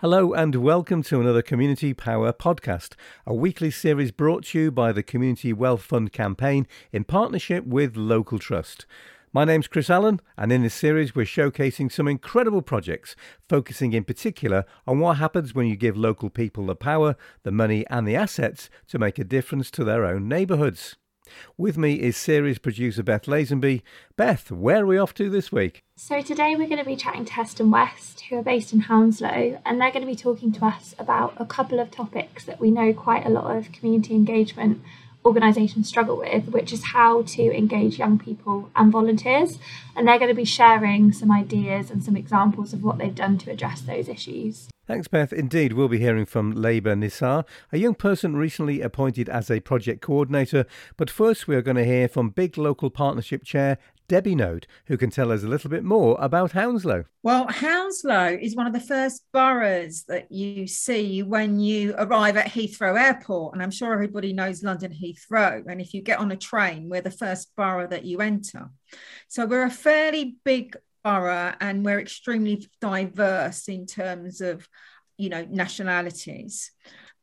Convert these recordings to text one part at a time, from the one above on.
Hello and welcome to another Community Power podcast, a weekly series brought to you by the Community Wealth Fund campaign in partnership with Local Trust. My name's Chris Allen, and in this series we're showcasing some incredible projects, focusing in particular on what happens when you give local people the power, the money and the assets to make a difference to their own neighbourhoods. With me is series producer Beth Lazenby. Beth, where are we off to this week? So today we're going to be chatting to Heston West, who are based in Hounslow, and they're going to be talking to us about a couple of topics that we know quite a lot of community engagement organisations struggle with, which is how to engage young people and volunteers. And they're going to be sharing some ideas and some examples of what they've done to address those issues. Thanks, Beth. Indeed, we'll be hearing from Labour Nissar, a young person recently appointed as a project coordinator. But first, we are going to hear from Big Local Partnership Chair Debbie Node, who can tell us a little bit more about Hounslow. Well, Hounslow is one of the first boroughs that you see when you arrive at Heathrow Airport. And I'm sure everybody knows London Heathrow. And if you get on a train, we're the first borough that you enter. So we're a fairly big borough, and we're extremely diverse in terms of, you know, nationalities.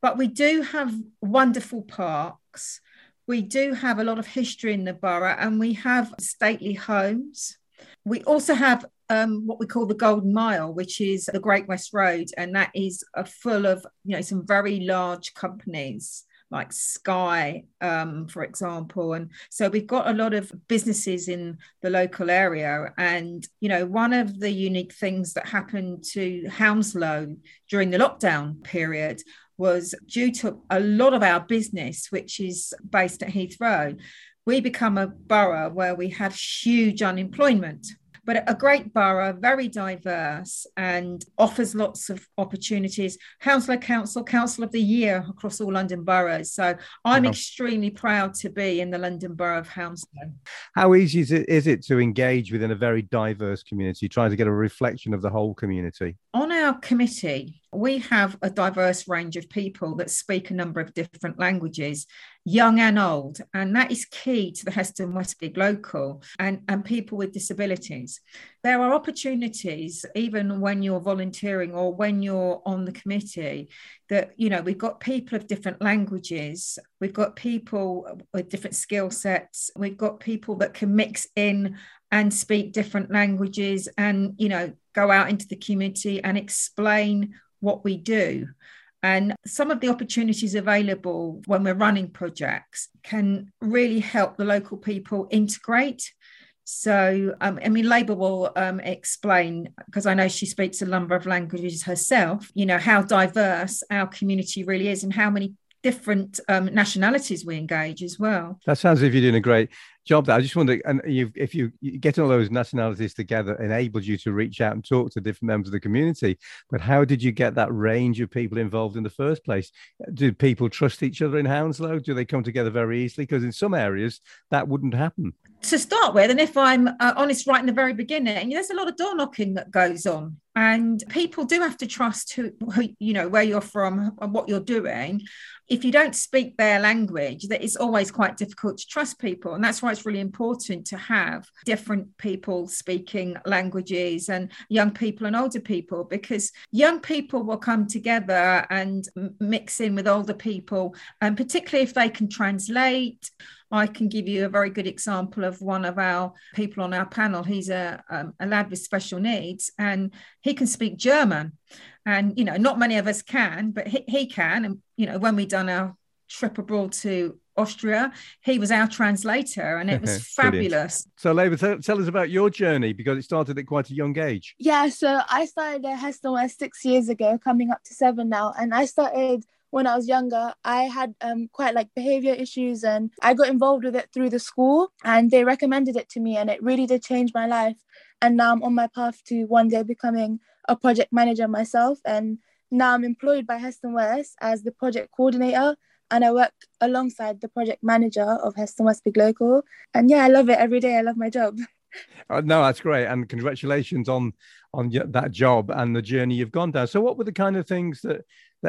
But we do have wonderful parks. We do have a lot of history in the borough, and we have stately homes. We also have what we call the Golden Mile, which is the Great West Road, and that is full of, you know, some very large companies like Sky, for example. And so we've got a lot of businesses in the local area. And, you know, one of the unique things that happened to Hounslow during the lockdown period was due to a lot of our business, which is based at Heathrow, we become a borough where we have huge unemployment. But a great borough, very diverse, and offers lots of opportunities. Hounslow Council, Council of the Year across all London boroughs. So I'm extremely proud to be in the London Borough of Hounslow. How easy is it to engage within a very diverse community, trying to get a reflection of the whole community? On our committee, we have a diverse range of people that speak a number of different languages, young and old, and that is key to the Heston West Big Local and people with disabilities. There are opportunities, even when you're volunteering or when you're on the committee, that, you know, we've got people of different languages, we've got people with different skill sets, we've got people that can mix in and speak different languages and, you know, go out into the community and explain what we do. And some of the opportunities available when we're running projects can really help the local people integrate. So, Labour will explain, because I know she speaks a number of languages herself, you know, how diverse our community really is and how many different nationalities we engage as well. That sounds as if you're doing a great job there. I just wonder, and if you get all those nationalities together enables you to reach out and talk to different members of the community. But how did you get that range of people involved in the first place? Do people trust each other in Hounslow? Do they come together very easily? Because in some areas that wouldn't happen. To start with, and if I'm honest right in the very beginning, there's a lot of door knocking that goes on. And people do have to trust who, you know, where you're from and what you're doing. If you don't speak their language, that it's always quite difficult to trust people. And that's why it's really important to have different people speaking languages, and young people and older people, because young people will come together and mix in with older people. And particularly if they can translate. I can give you a very good example of one of our people on our panel. He's a lad with special needs, and he can speak German. And, you know, not many of us can, but he can. And, you know, when we done our trip abroad to Austria, he was our translator, and it was fabulous. So, Labour, tell us about your journey, because it started at quite a young age. Yeah, so I started at Heston West 6 years ago, coming up to 7 now. And I started when I was younger. I had quite like behaviour issues, and I got involved with it through the school, and they recommended it to me, and it really did change my life. And now I'm on my path to one day becoming a project manager myself, and now I'm employed by Heston West as the project coordinator, and I work alongside the project manager of Heston West Big Local. And yeah, I love it every day. I love my job. No, that's great. And congratulations on that job and the journey you've gone down. So what were the kind of things that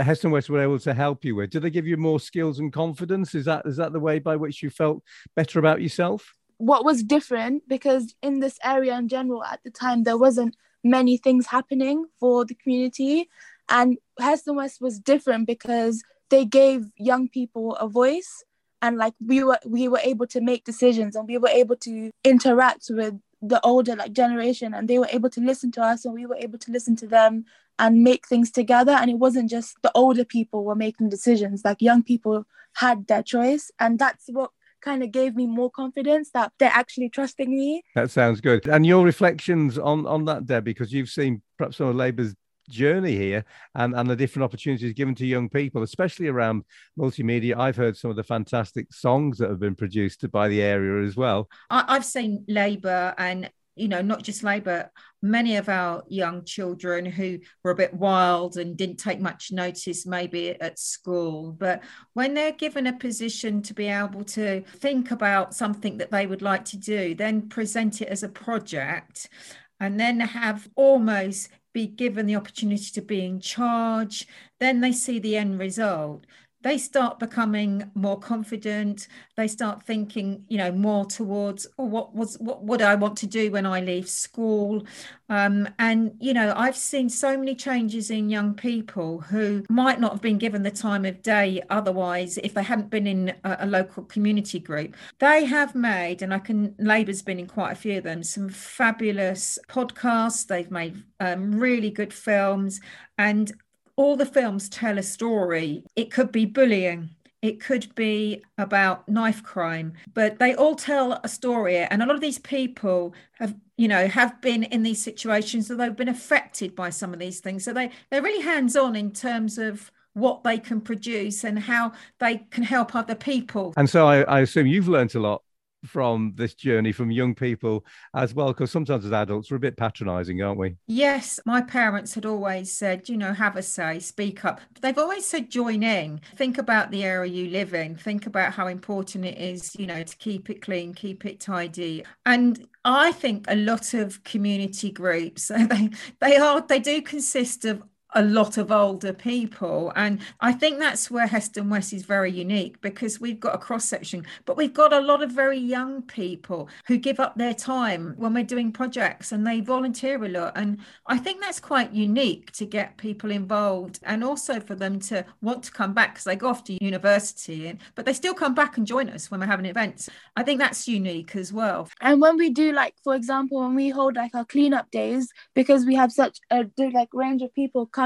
Heston West were able to help you with? Did they give you more skills and confidence? Is that the way by which you felt better about yourself? What was different, because in this area in general at the time, there wasn't many things happening for the community. And Heston West was different because they gave young people a voice, and like we were able to make decisions, and we were able to interact with the older generation, and they were able to listen to us, and we were able to listen to them and make things together. And it wasn't just the older people were making decisions, like young people had their choice. And that's what kind of gave me more confidence that they're actually trusting me. That sounds good. And your reflections on that, Deb, because you've seen perhaps some of Labour's journey here and the different opportunities given to young people, especially around multimedia. I've heard some of the fantastic songs that have been produced by the area as well. I've seen Labour, and you know, not just Labour, many of our young children who were a bit wild and didn't take much notice maybe at school, but when they're given a position to be able to think about something that they would like to do, then present it as a project, and then have almost be given the opportunity to be in charge, then they see the end result. They start becoming more confident. They start thinking, you know, more towards, oh, what would I want to do when I leave school? And, you know, I've seen so many changes in young people who might not have been given the time of day otherwise if they hadn't been in a local community group. They have made, and Labour's been in quite a few of them, some fabulous podcasts. They've made really good films, and all the films tell a story. It could be bullying, it could be about knife crime, but they all tell a story. And a lot of these people have been in these situations, so they've been affected by some of these things. So they're really hands-on in terms of what they can produce and how they can help other people. And so I assume you've learned a lot from this journey from young people as well, because sometimes as adults we're a bit patronizing, aren't we? Yes, my parents had always said, you know, have a say, speak up, but they've always said join in, think about the area you live in, think about how important it is, you know, to keep it clean, keep it tidy. And I think a lot of community groups, they do consist of a lot of older people. And I think that's where Heston West is very unique, because we've got a cross-section, but we've got a lot of very young people who give up their time when we're doing projects, and they volunteer a lot. And I think that's quite unique to get people involved, and also for them to want to come back, because they go off to university, but they still come back and join us when we're having events. I think that's unique as well. And when we do, like, for example, when we hold like our cleanup days, because we have such a range of people coming.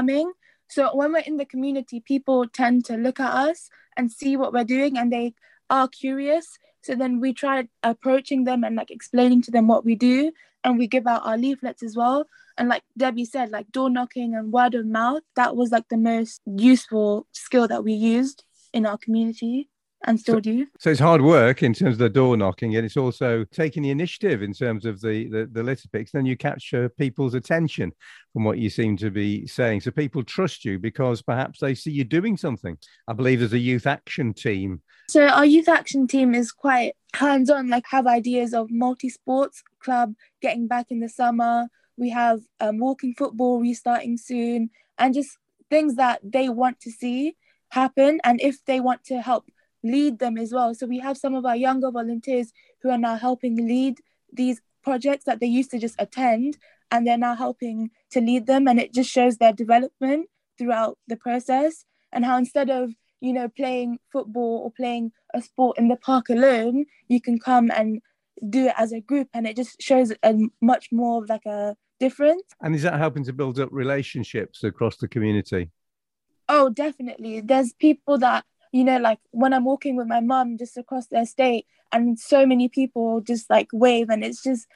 So when we're in the community, people tend to look at us and see what we're doing, and they are curious. So then we try approaching them and like explaining to them what we do, and we give out our leaflets as well. And like Debbie said, like door knocking and word of mouth, that was like the most useful skill that we used in our community. And still do. So it's hard work in terms of the door knocking, and it's also taking the initiative in terms of the litter picks. Then you capture people's attention from what you seem to be saying. So people trust you because perhaps they see you doing something. I believe there's a youth action team. So our youth action team is quite hands-on, like have ideas of multi-sports club getting back in the summer. We have walking football restarting soon, and just things that they want to see happen, and if they want to help lead them as well. So we have some of our younger volunteers who are now helping lead these projects that they used to just attend, and they're now helping to lead them. And it just shows their development throughout the process, and how instead of, you know, playing football or playing a sport in the park alone, you can come and do it as a group. And it just shows a much more of like a difference. And is that helping to build up relationships across the community? Oh, definitely. There's people that, you know, like when I'm walking with my mum just across the estate, and so many people just like wave, and it's just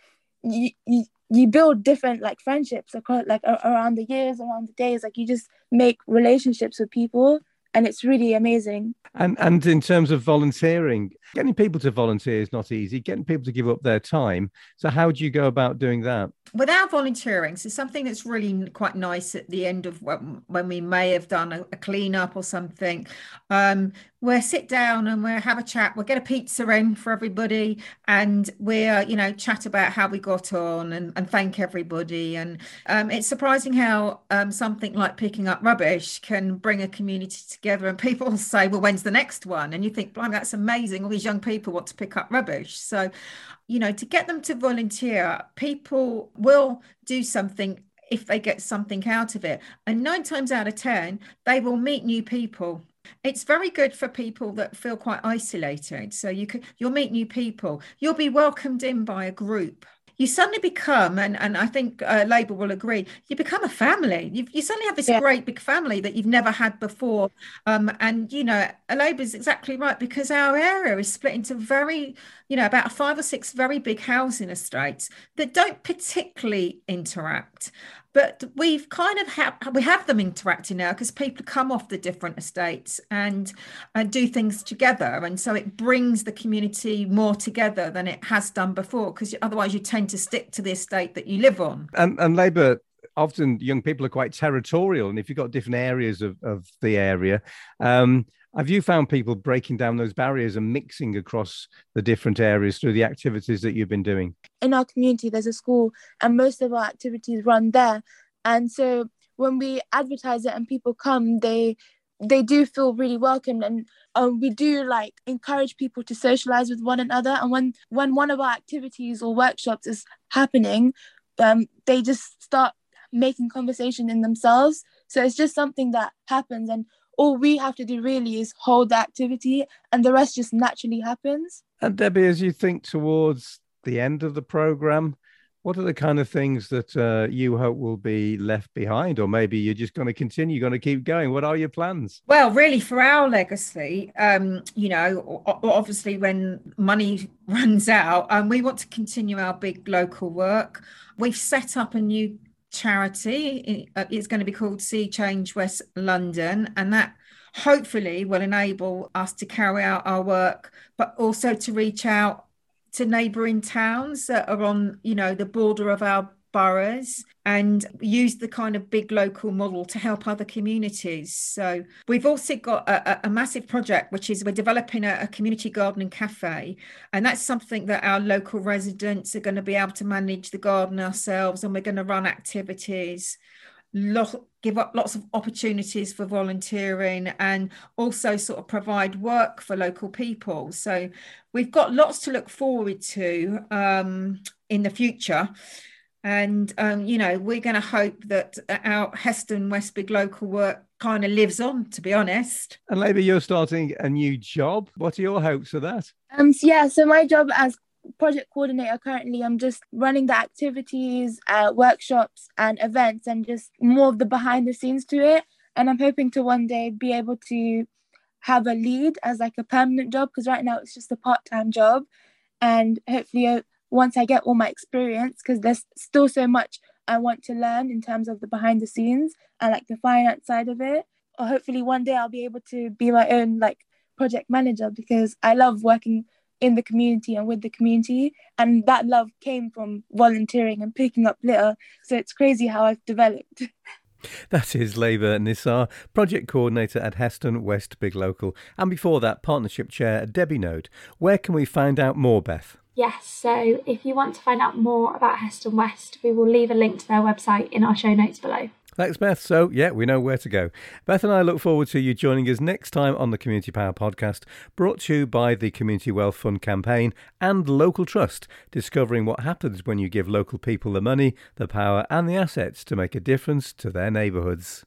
you build different like friendships across, like around the years, around the days. Like you just make relationships with people, and it's really amazing. And in terms of volunteering, getting people to volunteer is not easy. Getting people to give up their time. So how do you go about doing that? Without volunteering, so something that's really quite nice at the end of when we may have done a clean-up or something, we'll sit down and we'll have a chat. We'll get a pizza in for everybody, and we'll, you know, chat about how we got on and thank everybody. And it's surprising how something like picking up rubbish can bring a community together, and people say, well, when's the next one? And you think, blimey, that's amazing. All these young people want to pick up rubbish. So, you know, to get them to volunteer, people will do something if they get something out of it. And 9 times out of 10, they will meet new people. It's very good for people that feel quite isolated. So you'll meet new people. You'll be welcomed in by a group. You suddenly become, and I think Labour will agree, you become a family. You suddenly have this great big family that you've never had before. And, you know, Labour's exactly right, because our area is split into very, you know, about 5 or 6 very big housing estates that don't particularly interact. But we've kind of we have them interacting now because people come off the different estates and do things together. And so it brings the community more together than it has done before, because otherwise you tend to stick to the estate that you live on. And Labour, often young people are quite territorial. And if you've got different areas of the area, have you found people breaking down those barriers and mixing across the different areas through the activities that you've been doing? In our community, there's a school and most of our activities run there. And so when we advertise it and people come, they do feel really welcomed. And we do like encourage people to socialise with one another. And when one of our activities or workshops is happening, they just start making conversation in themselves. So it's just something that happens. And all we have to do really is hold the activity and the rest just naturally happens. And Debbie, as you think towards the end of the programme, what are the kind of things that you hope will be left behind? Or maybe you're just going to continue, going to keep going. What are your plans? Well, really for our legacy, you know, obviously when money runs out, we want to continue our big local work. We've set up a new charity. It's going to be called Sea Change West London, and that hopefully will enable us to carry out our work, but also to reach out to neighbouring towns that are on, you know, the border of our boroughs, and use the kind of big local model to help other communities. So we've also got a massive project, which is we're developing a community garden and cafe. And that's something that our local residents are going to be able to manage the garden ourselves. And we're going to run activities, give up lots of opportunities for volunteering, and also sort of provide work for local people. So we've got lots to look forward to in the future. And, you know, we're going to hope that our Heston West Big Local work kind of lives on, to be honest. And Labour, you're starting a new job. What are your hopes for that? So my job as project coordinator currently, I'm just running the activities, workshops and events, and just more of the behind the scenes to it. And I'm hoping to one day be able to have a lead as like a permanent job, because right now it's just a part-time job. And hopefully once I get all my experience, because there's still so much I want to learn in terms of the behind the scenes and like the finance side of it. Or hopefully one day I'll be able to be my own like project manager, because I love working in the community and with the community. And that love came from volunteering and picking up litter. So it's crazy how I've developed. That is Labour Nissar, Project Coordinator at Heston West Big Local. And before that, Partnership Chair at Debbie Node. Where can we find out more, Beth? Yes, so if you want to find out more about Heston West, we will leave a link to their website in our show notes below. Thanks, Beth. So, yeah, we know where to go. Beth and I look forward to you joining us next time on the Community Power podcast, brought to you by the Community Wealth Fund campaign and Local Trust, discovering what happens when you give local people the money, the power and the assets to make a difference to their neighbourhoods.